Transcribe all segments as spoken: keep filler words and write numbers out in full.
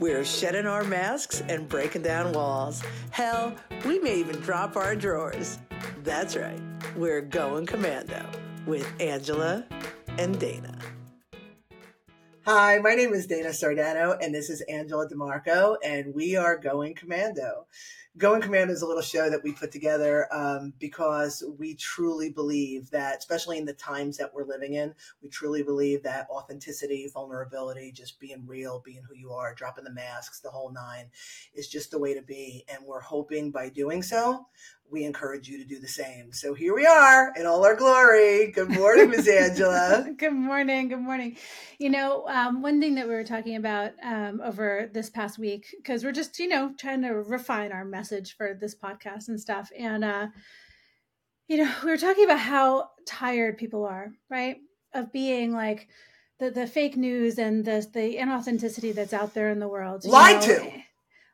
We're shedding our masks and breaking down walls. Hell, we may even drop our drawers. That's right. We're Going Commando with Angela and Dana. Hi, my name is Dana Sardano, and this is Angela DiMarco, and we are Going Commando. Going Commando is a little show that we put together um, because we truly believe that, especially in the times that we're living in, we truly believe that authenticity, vulnerability, just being real, being who you are, dropping the masks, the whole nine, is just the way to be. And we're hoping by doing so, we encourage you to do the same. So here we are in all our glory. Good morning, Miz Angela. Good morning. Good morning. You know, um, one thing that we were talking about um, over this past week, because we're just, you know, trying to refine our message for this podcast and stuff. And, uh, you know, we were talking about how tired people are, right? Of being like the, the fake news and the, the inauthenticity that's out there in the world. Lied to.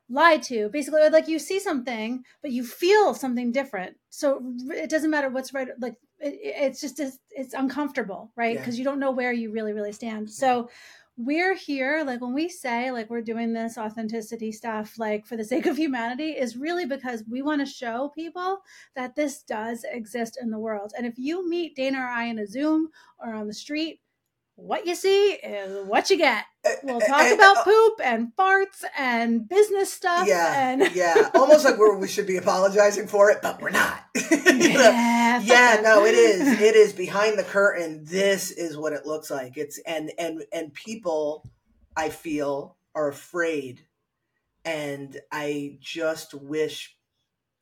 Lied to. Basically, like, you see something, but you feel something different. So it doesn't matter what's right. Like, it, it's just, it's, it's uncomfortable, right? Because yeah. You don't know where you really, really stand. So we're here, like, when we say, like, we're doing this authenticity stuff, like, for the sake of humanity, is really because we want to show people that this does exist in the world. And if you meet Dana or I in a Zoom or on the street, what you see is what you get. We'll talk and, about uh, poop and farts and business stuff. Yeah, and yeah. Almost like we're, we should be apologizing for it, but we're not. Yeah, yeah. No, it is. It is behind the curtain. This is what it looks like. It's and and and people, I feel, are afraid, and I just wish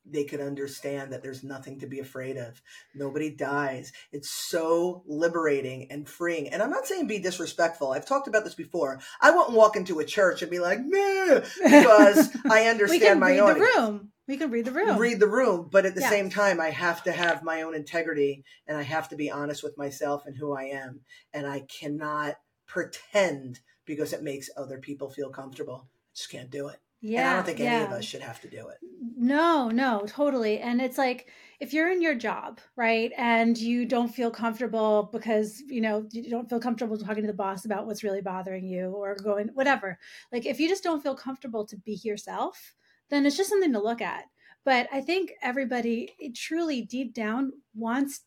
they could understand that there's nothing to be afraid of. Nobody dies. It's so liberating and freeing. And I'm not saying be disrespectful. I've talked about this before. I wouldn't walk into a church and be like, meh, because I understand my audience. We can read the room. We can read the room. Read the room. But at the yeah. same time, I have to have my own integrity, and I have to be honest with myself and who I am. And I cannot pretend because it makes other people feel comfortable. I just can't do it. Yeah, and I don't think any yeah. of us should have to do it. No, no, totally. And it's like, if you're in your job, right, and you don't feel comfortable because, you know, you don't feel comfortable talking to the boss about what's really bothering you or going, whatever. Like, if you just don't feel comfortable to be yourself, then it's just something to look at. But I think everybody truly deep down wants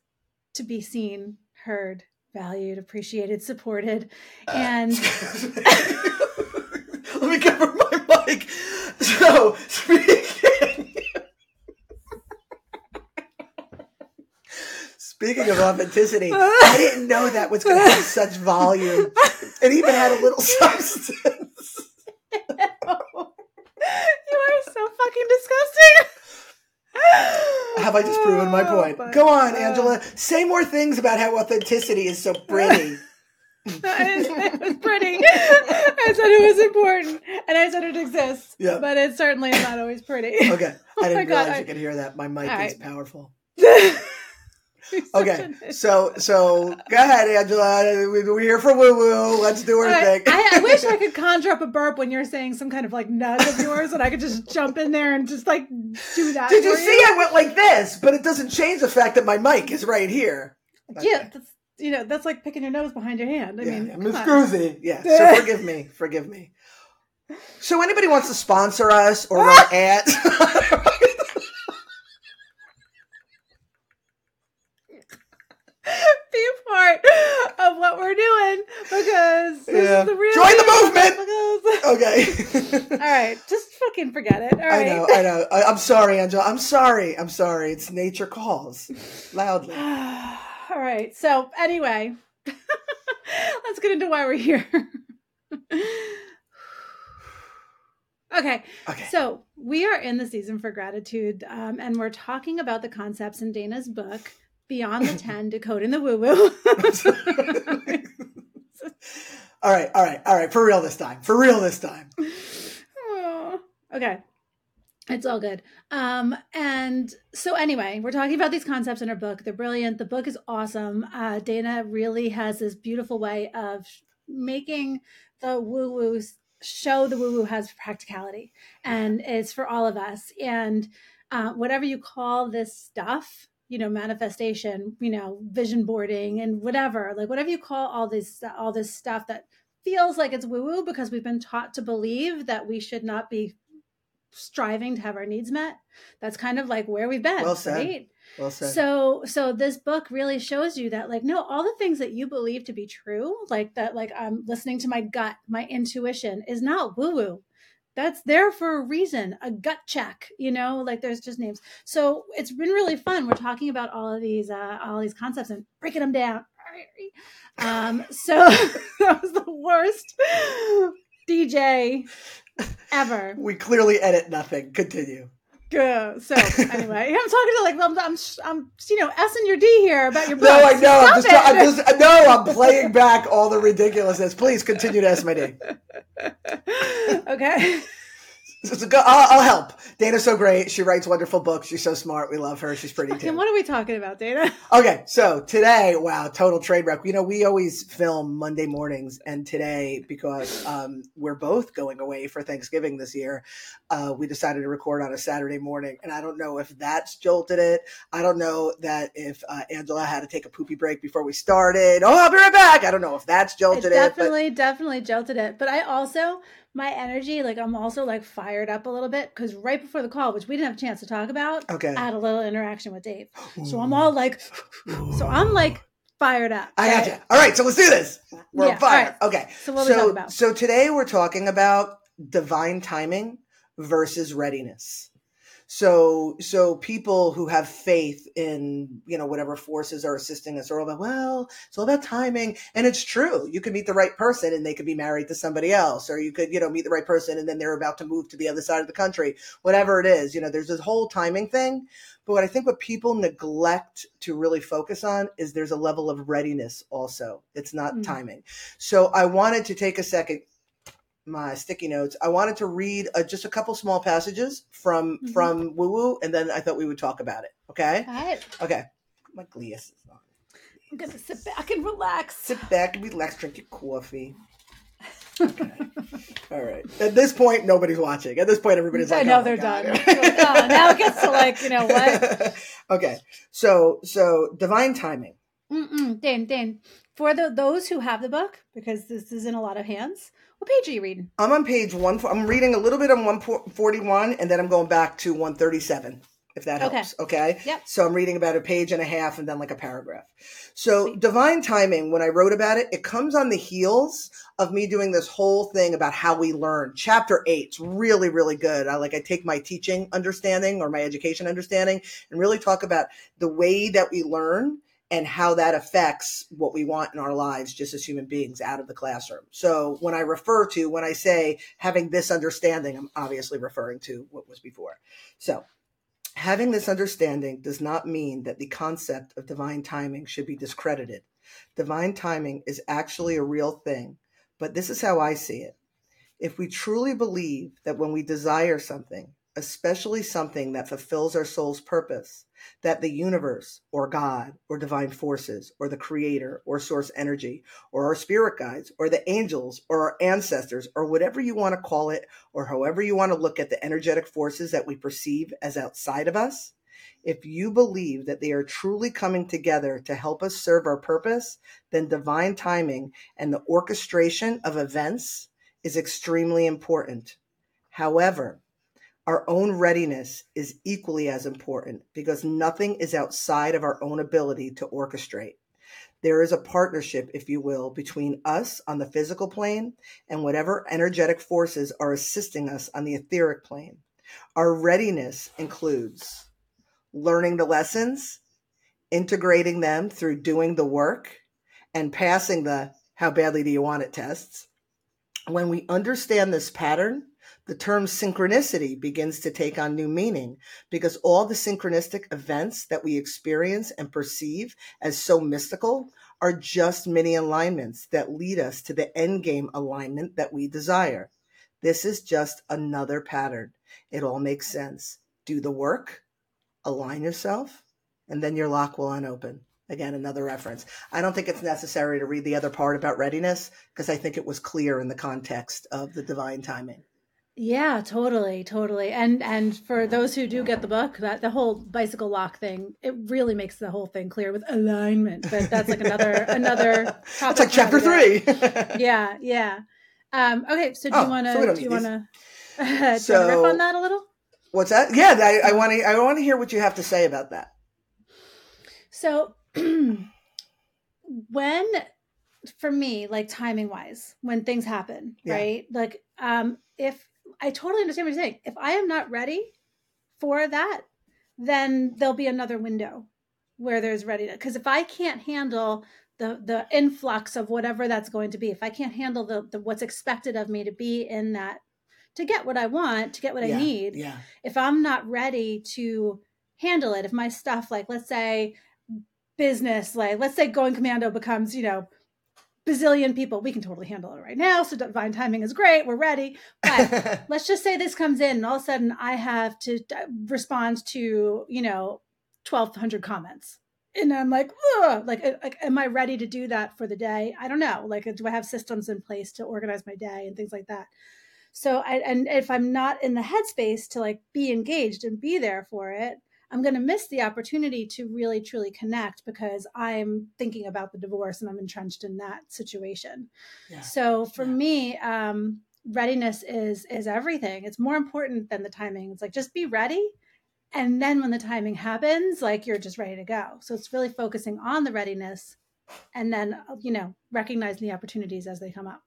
to be seen, heard, valued, appreciated, supported. Uh, and let me cover my mic. So, speaking, speaking of authenticity, I didn't know that was going to have such volume. It even had a little substance. You are so fucking disgusting. Have I just proven my point? Oh, go on, Angela. Uh, Say more things about how authenticity is so pretty. It was pretty. I said it was important, and I said it exists. Yeah. But it certainly is not always pretty. Okay. Oh, I didn't realize God. You could hear that. My mic All is right. powerful. Okay. So so go ahead, Angela. We're here for woo-woo. Let's do our right. thing. I, I wish I could conjure up a burp when you're saying some kind of like nut of yours, and I could just jump in there and just like do that. Did you see you? I went like this, but it doesn't change the fact that my mic is right here. Okay. Yeah. That's, You know, that's like picking your nose behind your hand. I yeah, mean, Miss Groovy. Yeah. So forgive me. Forgive me. So anybody wants to sponsor us or run ads? Be a part of what we're doing because this yeah. is the real Join the movement. Because... Okay. All right. Just fucking forget it. All right. I know. I know. I, I'm sorry, Angela. I'm sorry. I'm sorry. It's nature calls loudly. All right. So anyway, let's get into why we're here. okay. okay. So we are in the season for gratitude, um, and we're talking about the concepts in Dana's book, Beyond the ten, Decoding the Woo-Woo. all right. All right. All right. For real this time. For real this time. Oh, okay. It's all good. Um, and so anyway, we're talking about these concepts in her book. They're brilliant. The book is awesome. Uh, Dana really has this beautiful way of making the woo-woo show the woo-woo has practicality, and it's for all of us. And uh, whatever you call this stuff, you know, manifestation, you know, vision boarding and whatever, like whatever you call all this, all this stuff that feels like it's woo-woo because we've been taught to believe that we should not be striving to have our needs met. That's kind of like where we've been. Well said. Right? Well said. So, so this book really shows you that, like, no, all the things that you believe to be true, like that, like I'm listening to my gut, my intuition, is not woo-woo. That's there for a reason, a gut check, you know, like there's just names. So it's been really fun. We're talking about all of these, uh, all these concepts and breaking them down. Um, so that was the worst D J ever. We clearly edit nothing. Continue. Good. So anyway, I'm talking to like, I'm, I'm, I'm, you know, S and your D here about your book. No, I know. I'm just, I'm just, no, I'm playing back all the ridiculousness. Please continue to S my D. Okay. I'll help. Dana's so great. She writes wonderful books. She's so smart. We love her. She's pretty too. And what are we talking about, Dana? Okay. So today, wow, total trade wreck. You know, we always film Monday mornings, and today, because um, we're both going away for Thanksgiving this year, uh, we decided to record on a Saturday morning. And I don't know if that's jolted it. I don't know that if uh, Angela had to take a poopy break before we started. Oh, I'll be right back. I don't know if that's jolted it. Definitely, it, but... definitely jolted it. But I also... my energy, like I'm also like fired up a little bit because right before the call, which we didn't have a chance to talk about, okay, I had a little interaction with Dave. Ooh. So I'm all like, Ooh. so I'm like fired up. I right? Gotcha. All right, so let's do this. We're yeah, fired. Right. Okay. So what are so, we talking about? So today we're talking about divine timing versus readiness. So, so people who have faith in, you know, whatever forces are assisting us are all about, well, it's all about timing. And it's true. You could meet the right person and they could be married to somebody else, or you could, you know, meet the right person and then they're about to move to the other side of the country, whatever it is, you know, there's this whole timing thing. But what I think what people neglect to really focus on is there's a level of readiness also. It's not mm-hmm. timing. So I wanted to take a second. My sticky notes. I wanted to read uh, just a couple small passages from mm-hmm. from Woo Woo, and then I thought we would talk about it. Okay. All right. Okay. My glasses on. I'm gonna sit back and relax. Sit back and relax. Drink your coffee. Okay. All right. At this point, nobody's watching. At this point, everybody's like, I know oh they're God. done. oh, now it gets to like, you know what? Okay. So so divine timing. Mm-mm. Dan Dan. For the, those who have the book, because this is in a lot of hands. What page are you reading? I'm on page one. I'm reading a little bit on one forty-one, and then I'm going back to one thirty-seven, if that helps. Okay. okay? Yep. So I'm reading about a page and a half and then like a paragraph. So Sweet. Divine timing, when I wrote about it, it comes on the heels of me doing this whole thing about how we learn. Chapter eight's really, really good. I like, I take my teaching understanding or my education understanding and really talk about the way that we learn and how that affects what we want in our lives just as human beings out of the classroom. So when I refer to, when I say having this understanding, I'm obviously referring to what was before. So having this understanding does not mean that the concept of divine timing should be discredited. Divine timing is actually a real thing, but this is how I see it. If we truly believe that when we desire something, especially something that fulfills our soul's purpose, that the universe or God or divine forces or the creator or source energy or our spirit guides or the angels or our ancestors or whatever you want to call it, or however you want to look at the energetic forces that we perceive as outside of us, if you believe that they are truly coming together to help us serve our purpose, then divine timing and the orchestration of events is extremely important. However, our own readiness is equally as important because nothing is outside of our own ability to orchestrate. There is a partnership, if you will, between us on the physical plane and whatever energetic forces are assisting us on the etheric plane. Our readiness includes learning the lessons, integrating them through doing the work, and passing the how badly do you want it tests. When we understand this pattern, the term synchronicity begins to take on new meaning because all the synchronistic events that we experience and perceive as so mystical are just mini alignments that lead us to the endgame alignment that we desire. This is just another pattern. It all makes sense. Do the work, align yourself, and then your lock will unopen. Again, another reference. I don't think it's necessary to read the other part about readiness because I think it was clear in the context of the divine timing. Yeah, totally, totally. And and for those who do get the book, that the whole bicycle lock thing, it really makes the whole thing clear with alignment. But that's like another another topic. It's like chapter three. yeah, yeah. Um, okay, so do oh, you want to so do you want to uh, so, riff on that a little? What's that? Yeah, I want to I want to hear what you have to say about that. So when, for me, like timing wise, when things happen, yeah. right? Like um, if I totally understand what you're saying. If I am not ready for that, then there'll be another window where there's readiness. Because if I can't handle the the influx of whatever that's going to be, if I can't handle the, the what's expected of me to be in that, to get what I want, to get what yeah, I need, yeah. if I'm not ready to handle it, if my stuff, like let's say business, like let's say Going Commando becomes, you know, bazillion people, we can totally handle it right now. So divine timing is great. We're ready. But let's just say this comes in and all of a sudden I have to respond to, you know, twelve hundred comments. And I'm like, like, like, am I ready to do that for the day? I don't know. Like, do I have systems in place to organize my day and things like that? So, I, and if I'm not in the headspace to like be engaged and be there for it, I'm going to miss the opportunity to really, truly connect because I'm thinking about the divorce and I'm entrenched in that situation. Yeah. So for yeah. me, um, readiness is, is everything. It's more important than the timing. It's like, just be ready. And then when the timing happens, like you're just ready to go. So it's really focusing on the readiness and then, you know, recognizing the opportunities as they come up.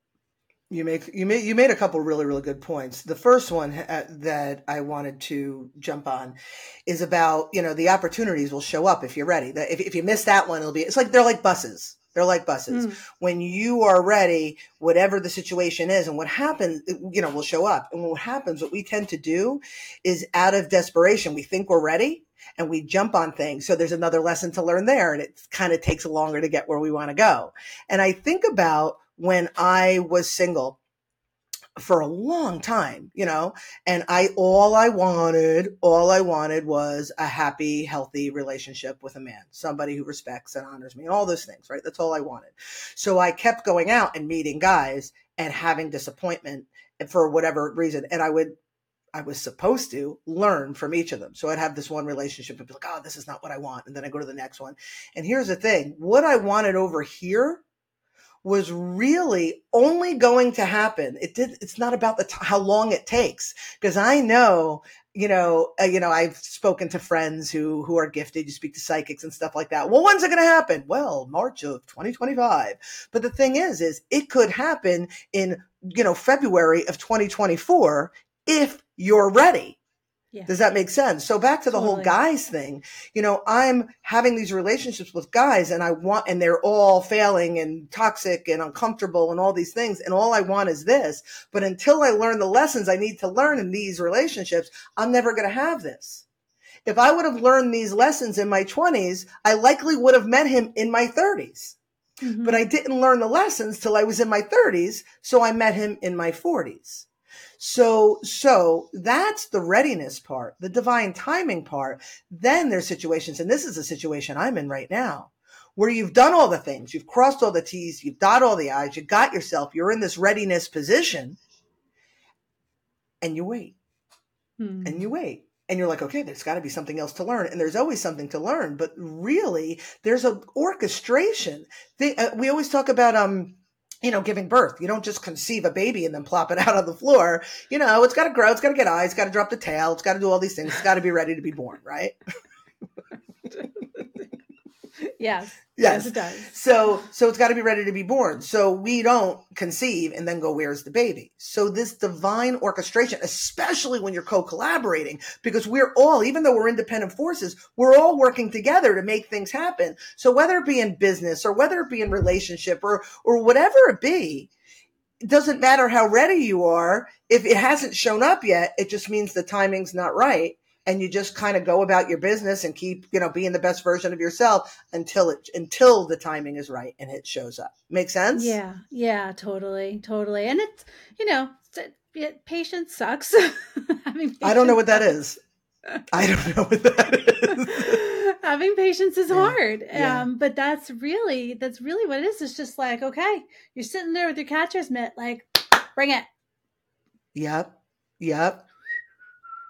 You make you made you made a couple really really good points. The first one uh, that I wanted to jump on is about, you know, the opportunities will show up if you're ready. If if you miss that one, it'll be it's like they're like buses. They're like buses. Mm. When you are ready, whatever the situation is and what happens, you know, will show up. And what happens, what we tend to do is out of desperation, we think we're ready and we jump on things. So there's another lesson to learn there, and it kind of takes longer to get where we want to go. And I think about when I was single for a long time, you know, and I, all I wanted, all I wanted was a happy, healthy relationship with a man, somebody who respects and honors me and all those things, right? That's all I wanted. So I kept going out and meeting guys and having disappointment for whatever reason. And I would, I was supposed to learn from each of them. So I'd have this one relationship and be like, oh, this is not what I want. And then I go to the next one. And here's the thing, what I wanted over here was really only going to happen. It did. It's not about the t- how long it takes, because I know, you know, uh, you know, I've spoken to friends who who are gifted. You speak to psychics and stuff like that. Well, when's it going to happen? Well, March of twenty twenty-five. But the thing is, is it could happen in, you know, February of twenty twenty-four if you're ready. Yeah. Does that make sense? So back to the totally. whole guys thing, you know, I'm having these relationships with guys and I want, and they're all failing and toxic and uncomfortable and all these things. And all I want is this, but until I learn the lessons I need to learn in these relationships, I'm never going to have this. If I would have learned these lessons in my twenties, I likely would have met him in my thirties, mm-hmm. but I didn't learn the lessons till I was in my thirties. So I met him in my forties. So, so that's the readiness part, the divine timing part. Then there's situations, and this is a situation I'm in right now, where you've done all the things, you've crossed all the T's, you've dotted all the I's, you got yourself, you're in this readiness position, and you wait, hmm. and you wait. And you're like, okay, there's got to be something else to learn. And there's always something to learn, but really there's an orchestration. They, uh, we always talk about, um, you know, giving birth. You don't just conceive a baby and then plop it out on the floor. You know, it's got to grow. It's got to get eyes. It's got to drop the tail. It's got to do all these things. It's got to be ready to be born, right? Yes. Yes. Yes, it does. So, so it's got to be ready to be born. So we don't conceive and then go, where's the baby? So this divine orchestration, especially when you're co-collaborating, because we're all, even though we're independent forces, we're all working together to make things happen. So whether it be in business or whether it be in relationship or, or whatever it be, it doesn't matter how ready you are. If it hasn't shown up yet, it just means the timing's not right. And you just kind of go about your business and keep, you know, being the best version of yourself until it, until the timing is right and it shows up. Make sense? Yeah. Yeah, totally. Totally. And it's, you know, it, it, patience sucks. Having patience, I don't know what that is. I don't know what that is. Having patience is yeah. hard. Yeah. Um, but that's really, that's really what it is. It's just like, okay, you're sitting there with your catcher's mitt, like, bring it. Yep. Yep.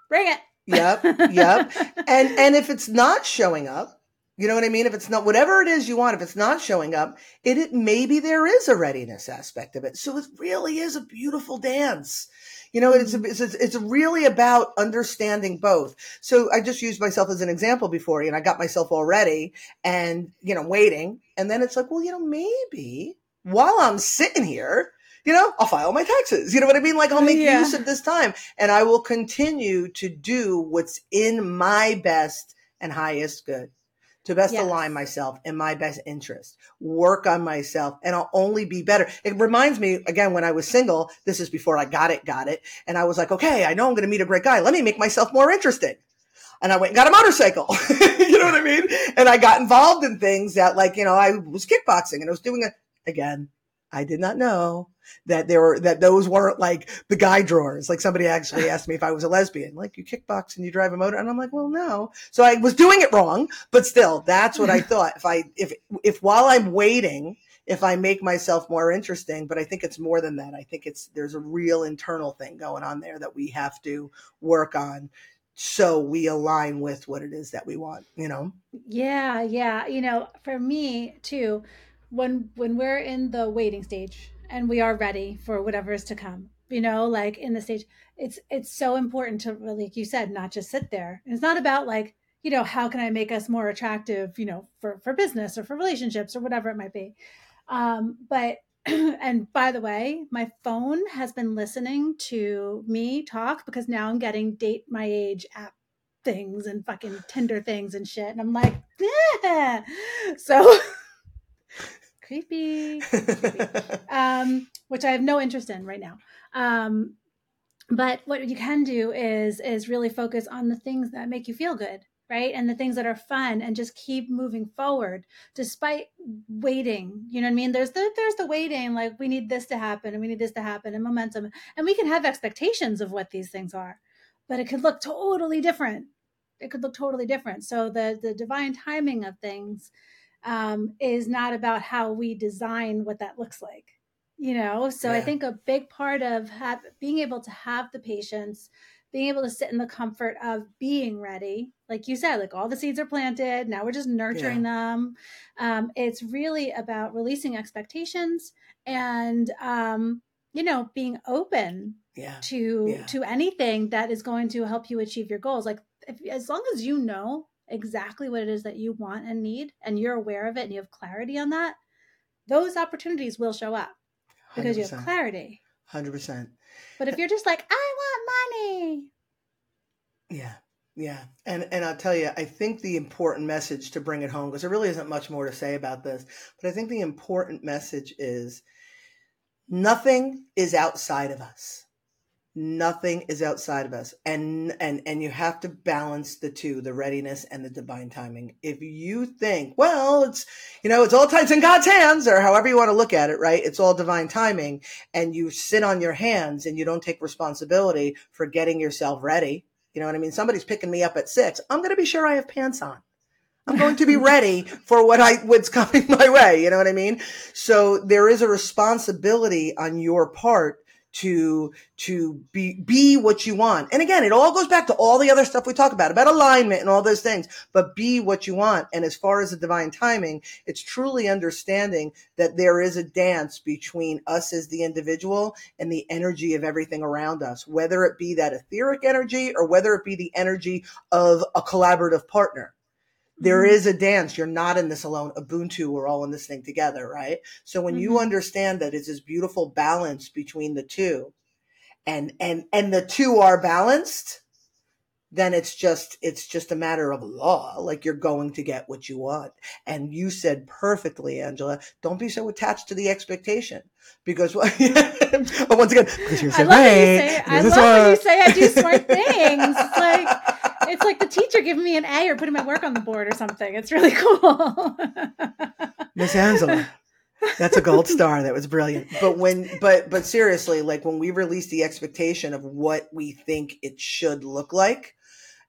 Bring it. Yep. Yep. And and if it's not showing up, you know what I mean? If it's not, whatever it is you want, if it's not showing up, it, it maybe there is a readiness aspect of it. So it really is a beautiful dance. You know, it's, it's, it's really about understanding both. So I just used myself as an example before, you know, I got myself all ready and, you know, waiting. And then it's like, well, you know, maybe while I'm sitting here, you know, I'll file my taxes. You know what I mean? Like I'll make yeah. use of this time, and I will continue to do what's in my best and highest good. To best yes. align myself in my best interest, work on myself, and I'll only be better. It reminds me, again, when I was single, this is before I got it, got it. And I was like, okay, I know I'm going to meet a great guy. Let me make myself more interesting. And I went and got a motorcycle. You know what I mean? And I got involved in things that, like, you know, I was kickboxing and I was doing it again. I did not know that there were, that those weren't like the guy drawers. Like somebody actually asked me if I was a lesbian, like you kickbox and you drive a motor. And I'm like, well, no. So I was doing it wrong, but still that's what I thought. If I, if, if while I'm waiting, if I make myself more interesting, but I think it's more than that. I think it's, there's a real internal thing going on there that we have to work on. So we align with what it is that we want, you know? Yeah. Yeah. You know, for me too, when when we're in the waiting stage and we are ready for whatever is to come, you know, like in the stage, it's it's so important to really, like you said, not just sit there. And it's not about like, you know, how can I make us more attractive, you know, for, for business or for relationships or whatever it might be. Um, but, and by the way, my phone has been listening to me talk because now I'm getting date my age app things and fucking Tinder things and shit. And I'm like, yeah. So creepy, creepy. Um, which I have no interest in right now. Um, but what you can do is, is really focus on the things that make you feel good, right? And the things that are fun, and just keep moving forward despite waiting. You know what I mean? There's the, there's the waiting, like we need this to happen and we need this to happen and momentum. And we can have expectations of what these things are, but it could look totally different. It could look totally different. So the, the divine timing of things Um, is not about how we design what that looks like, you know? So yeah. I think a big part of have, being able to have the patience, being able to sit in the comfort of being ready, like you said, like all the seeds are planted, now we're just nurturing yeah. them. Um, it's really about releasing expectations and, um, you know, being open yeah. to yeah. to anything that is going to help you achieve your goals. Like if, as long as you know exactly what it is that you want and need, and you're aware of it and you have clarity on that, those opportunities will show up because one hundred percent you have clarity. one hundred percent. But if you're just like, I want money. Yeah. Yeah. And, and I'll tell you, I think the important message to bring it home, because there really isn't much more to say about this, but I think the important message is nothing is outside of us. Nothing is outside of us. And, and, and you have to balance the two, the readiness and the divine timing. If you think, well, it's, you know, it's all times in God's hands, or however you want to look at it, right? It's all divine timing, and you sit on your hands and you don't take responsibility for getting yourself ready. You know what I mean? Somebody's picking me up at six. I'm going to be sure I have pants on. I'm going to be ready for what I, what's coming my way. You know what I mean? So there is a responsibility on your part to, to be, be what you want. And again, it all goes back to all the other stuff we talk about, about alignment and all those things, but be what you want. And as far as the divine timing, it's truly understanding that there is a dance between us as the individual and the energy of everything around us, whether it be that etheric energy or whether it be the energy of a collaborative partner. There is a dance. You're not in this alone. Ubuntu, we're all in this thing together, right? So when mm-hmm. you understand that it's this beautiful balance between the two, and and and the two are balanced, then it's just it's just a matter of law. Like you're going to get what you want. And you said perfectly, Angela, don't be so attached to the expectation. Because well, but once again, because you're so I love, hey, you say, I love when you say I do smart things. It's like it's like the teacher giving me an A or putting my work on the board or something. It's really cool. Miss Angela, that's a gold star. That was brilliant. But when, but, but seriously, like when we release the expectation of what we think it should look like,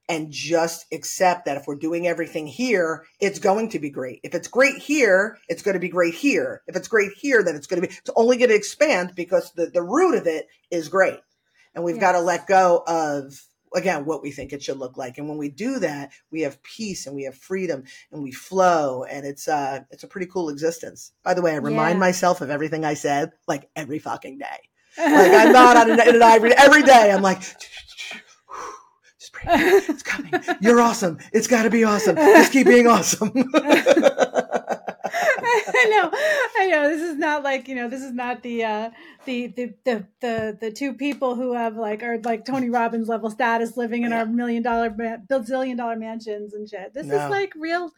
and just accept that if we're doing everything here, it's going to be great. If it's great here, it's going to be great here. If it's great here, then it's going to be, it's only going to expand because the, the root of it is great. And we've yes. got to let go of, again, what we think it should look like. And when we do that, we have peace and we have freedom and we flow. And it's uh, it's a pretty cool existence. By the way, I remind yeah. myself of everything I said, like every fucking day. Like I'm not on an, in an ivory every day. I'm like, just breathe. It's coming. You're awesome. It's got to be awesome. Just keep being awesome. I know, I know. This is not like, you know, this is not the uh, the, the the the the two people who have like are like Tony Robbins level status living in yeah. our million dollar bazillion dollar mansions and shit. This no. is like real,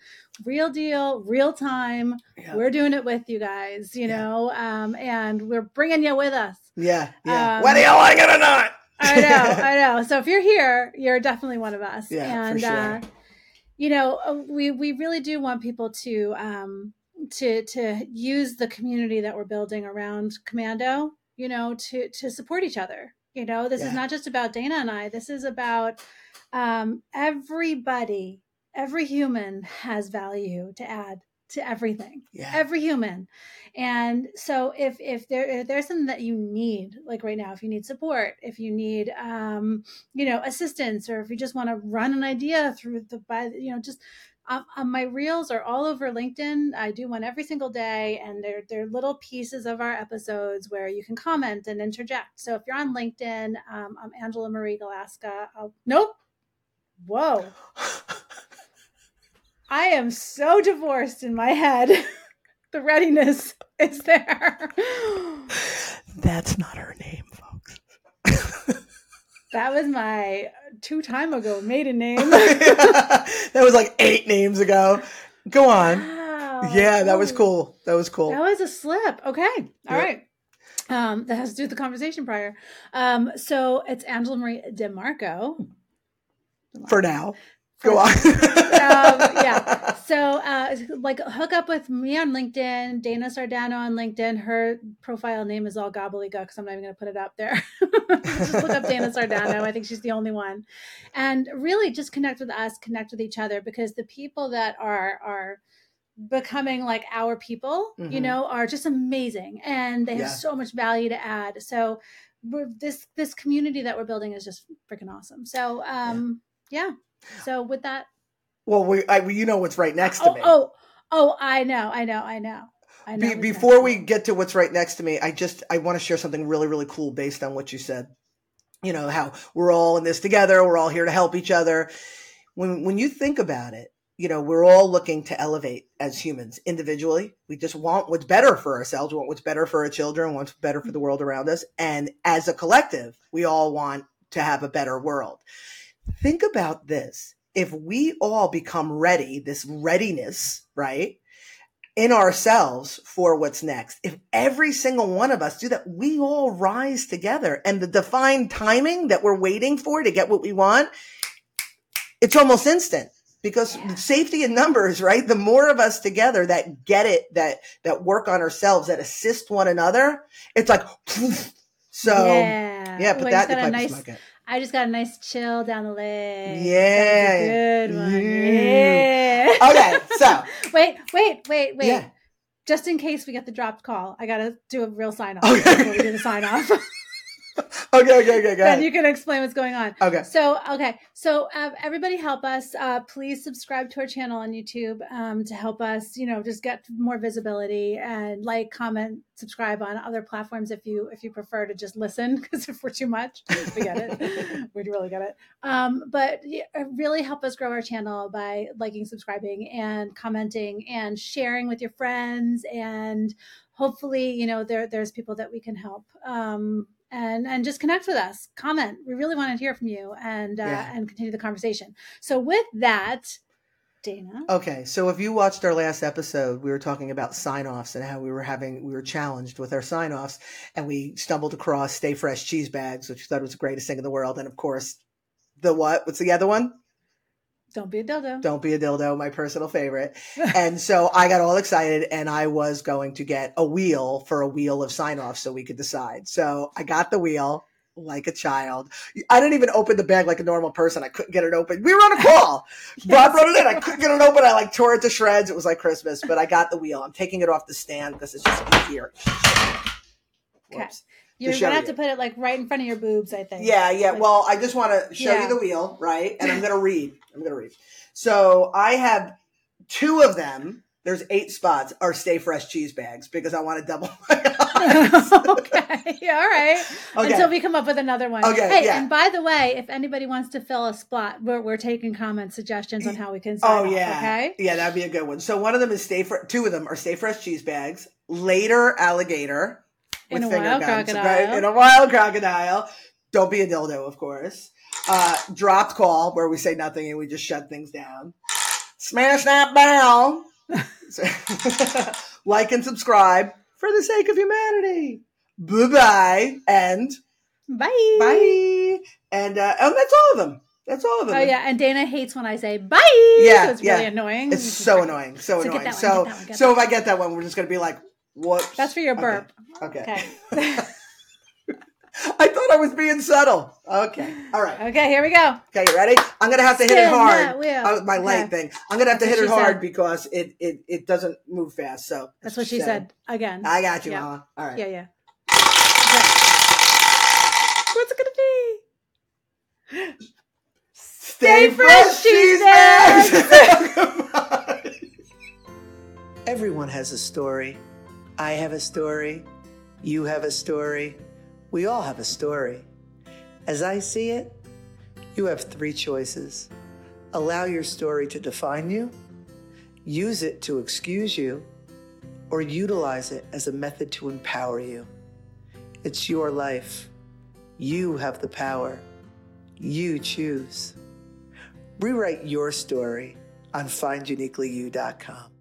real deal, real time. Yeah. We're doing it with you guys, you yeah. know, um, and we're bringing you with us. Yeah, yeah. Um, whether you like it or not. I know, I know. So if you're here, you're definitely one of us. Yeah, and for sure. uh, you know, we we really do want people to. Um, to to use the community that we're building around Commando, you know, to to support each other. You know, this yeah. is not just about Dana and I. This is about um, everybody. Every human has value to add to everything. Yeah. Every human. And so if if there if there's something that you need, like right now, if you need support, if you need um, you know, assistance, or if you just want to run an idea through the by, you know, just Um, um, my reels are all over LinkedIn. I do one every single day, and they're, they're little pieces of our episodes where you can comment and interject. So if you're on LinkedIn, um, I'm Angela Marie Galaska. I'll, nope. Whoa. I am so divorced in my head. The readiness is there. That's not her name, folks. That was my two time ago maiden name. That was like eight names ago. Go on. Wow. Yeah, that was cool. That was cool. That was a slip. Okay. All yep. right. Um, that has to do with the conversation prior. Um, so it's Angela Marie DiMarco. For now. Go on. um, yeah. So, uh, like, hook up with me on LinkedIn, Dana Sardano on LinkedIn. Her profile name is all gobbledygook, so I'm not even going to put it up there. Just look up Dana Sardano. I think she's the only one. And really just connect with us, connect with each other, because the people that are are becoming like our people, mm-hmm. you know, are just amazing. And they have yeah. so much value to add. So we're, this, this community that we're building is just freaking awesome. So, um, yeah. yeah. So with that, well, we, I, you know what's right next to oh, me. Oh, oh, I know, I know, I know. I know Be, before we get to what's right next to me, I just I want to share something really, really cool based on what you said. You know how we're all in this together. We're all here to help each other. When when you think about it, you know, we're all looking to elevate as humans individually. We just want what's better for ourselves. We want what's better for our children. We want what's better for the world around us. And as a collective, we all want to have a better world. Think about this. If we all become ready, this readiness, right, in ourselves for what's next, if every single one of us do that, we all rise together. And the defined timing that we're waiting for to get what we want, it's almost instant. Because yeah. safety in numbers, right? The more of us together that get it, that that work on ourselves, that assist one another, it's like, so, yeah, yeah put well, that in the nice- bucket. I just got a nice chill down the leg. Yeah. Good one. Yeah. yeah. Okay, so. wait, wait, wait, wait. Yeah. Just in case we get the dropped call, I got to do a real sign-off okay. before we do the sign-off. Okay, okay, okay, go ahead. And you can explain what's going on. Okay. So, okay. So, uh, everybody help us. Uh, please subscribe to our channel on YouTube um, to help us, you know, just get more visibility, and like, comment, subscribe on other platforms if you if you prefer to just listen, because if we're too much, we get it. We'd really get it. Um, but yeah, really help us grow our channel by liking, subscribing, and commenting, and sharing with your friends. And hopefully, you know, there there's people that we can help. Um And and just connect with us. Comment. We really want to hear from you, and uh, yeah. and continue the conversation. So with that, Dana. Okay. So if you watched our last episode, we were talking about sign-offs and how we were having we were challenged with our sign-offs, and we stumbled across Stay Fresh Cheese Bags, which we thought was the greatest thing in the world. And of course, the what? What's the other one? Don't be a dildo. Don't be a dildo, my personal favorite. And so I got all excited, and I was going to get a wheel for a wheel of sign-offs so we could decide. So I got the wheel like a child. I didn't even open the bag like a normal person. I couldn't get it open. We were on a call. Yes. Bob brought it in. I couldn't get it open. I like tore it to shreds. It was like Christmas, but I got the wheel. I'm taking it off the stand because it's just easier. Okay. You're going to gonna have you. to put it like right in front of your boobs, I think. Yeah, yeah. Like, well, I just want to show yeah. you the wheel, right? And I'm going to read. I'm going to read. So I have two of them. There's eight spots are Stay Fresh Cheese Bags because I want to double my odds. Okay. Yeah, all right. Okay. Until we come up with another one. Okay. Hey, yeah. And by the way, if anybody wants to fill a spot, we're, we're taking comments, suggestions on how we can sign Oh, yeah. Off, okay? Yeah, that'd be a good one. So one of them is Stay Fresh. Two of them are Stay Fresh Cheese Bags. Later, Alligator. With in a finger wild guns, crocodile. Right? In a wild crocodile. Don't be a dildo, of course. Uh, dropped call, where we say nothing and we just shut things down. Smash that bell. Like and subscribe for the sake of humanity. Bye-bye. And bye. Bye. And uh, and that's all of them. That's all of them. Oh, yeah. And Dana hates when I say bye. Yeah. So it's yeah. really annoying. It's so annoying. So, so annoying. One, so one, so if I get that one, we're just going to be like, what? That's for your burp. Okay. okay. okay. I thought I was being subtle. Okay. All right. Okay, here we go. Okay, you ready? I'm going to have to Spin hit it hard. Uh, my leg yeah. thing. I'm going to have That's to hit it hard said. because it, it it doesn't move fast. So That's, That's what she said. said. Again. I got you, yeah. Mama. All right. Yeah, yeah. Okay. What's it going to be? Stay, Stay fresh, cheese bags! Everyone has a story. I have a story. You have a story. We all have a story. As I see it, you have three choices. Allow your story to define you, use it to excuse you, or utilize it as a method to empower you. It's your life. You have the power. You choose. Rewrite your story on find uniquely you dot com.